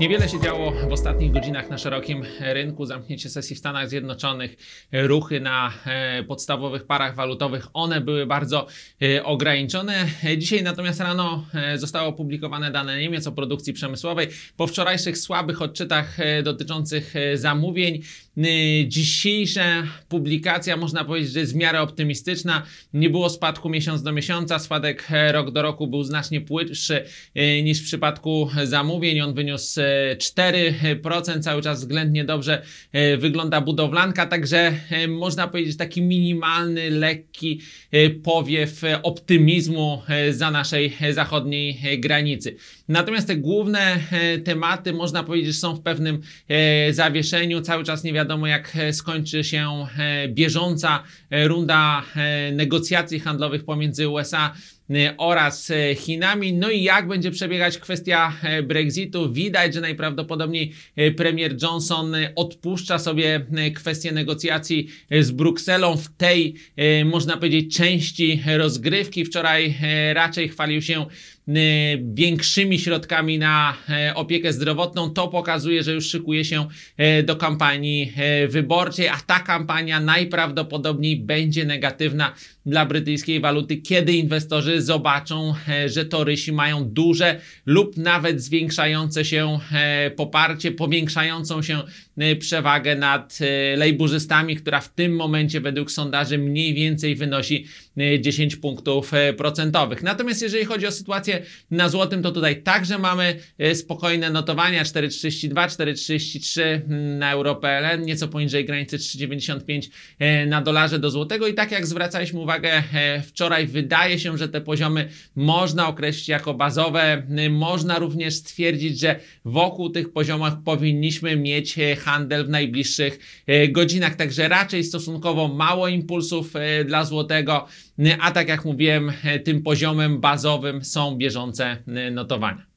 Niewiele się działo w ostatnich godzinach na szerokim rynku. Zamknięcie sesji w Stanach Zjednoczonych, ruchy na podstawowych parach walutowych, one były bardzo ograniczone. Dzisiaj natomiast rano zostały opublikowane dane Niemiec o produkcji przemysłowej. Po wczorajszych słabych odczytach dotyczących zamówień, dzisiejsza publikacja, można powiedzieć, że jest w miarę optymistyczna. Nie było spadku miesiąc do miesiąca, spadek rok do roku był znacznie płytszy niż w przypadku zamówień. On wyniósł 4%, cały czas względnie dobrze wygląda budowlanka, także można powiedzieć taki minimalny, lekki powiew optymizmu za naszej zachodniej granicy. Natomiast te główne tematy, można powiedzieć, są w pewnym zawieszeniu, cały czas nie wiadomo, jak skończy się bieżąca runda negocjacji handlowych pomiędzy USA oraz Chinami. No i jak będzie przebiegać kwestia Brexitu. Widać, że najprawdopodobniej premier Johnson odpuszcza sobie kwestię negocjacji z Brukselą w tej, można powiedzieć, części rozgrywki. Wczoraj raczej chwalił się większymi środkami na opiekę zdrowotną. To pokazuje, że już szykuje się do kampanii wyborczej, a ta kampania najprawdopodobniej będzie negatywna dla brytyjskiej waluty, kiedy inwestorzy zobaczą, że torysi mają duże lub nawet zwiększające się poparcie, powiększającą się przewagę nad lejburzystami, która w tym momencie według sondaży mniej więcej wynosi 10 punktów procentowych. Natomiast jeżeli chodzi o sytuację na złotym, to tutaj także mamy spokojne notowania 4,32, 4,33 na EURPLN, nieco poniżej granicy 3,95 na dolarze do złotego i tak jak zwracaliśmy uwagę wczoraj, wydaje się, że te poziomy można określić jako bazowe. Można również stwierdzić, że wokół tych poziomach powinniśmy mieć handel w najbliższych godzinach, także raczej stosunkowo mało impulsów dla złotego, a tak jak mówiłem, tym poziomem bazowym są bieżące notowania.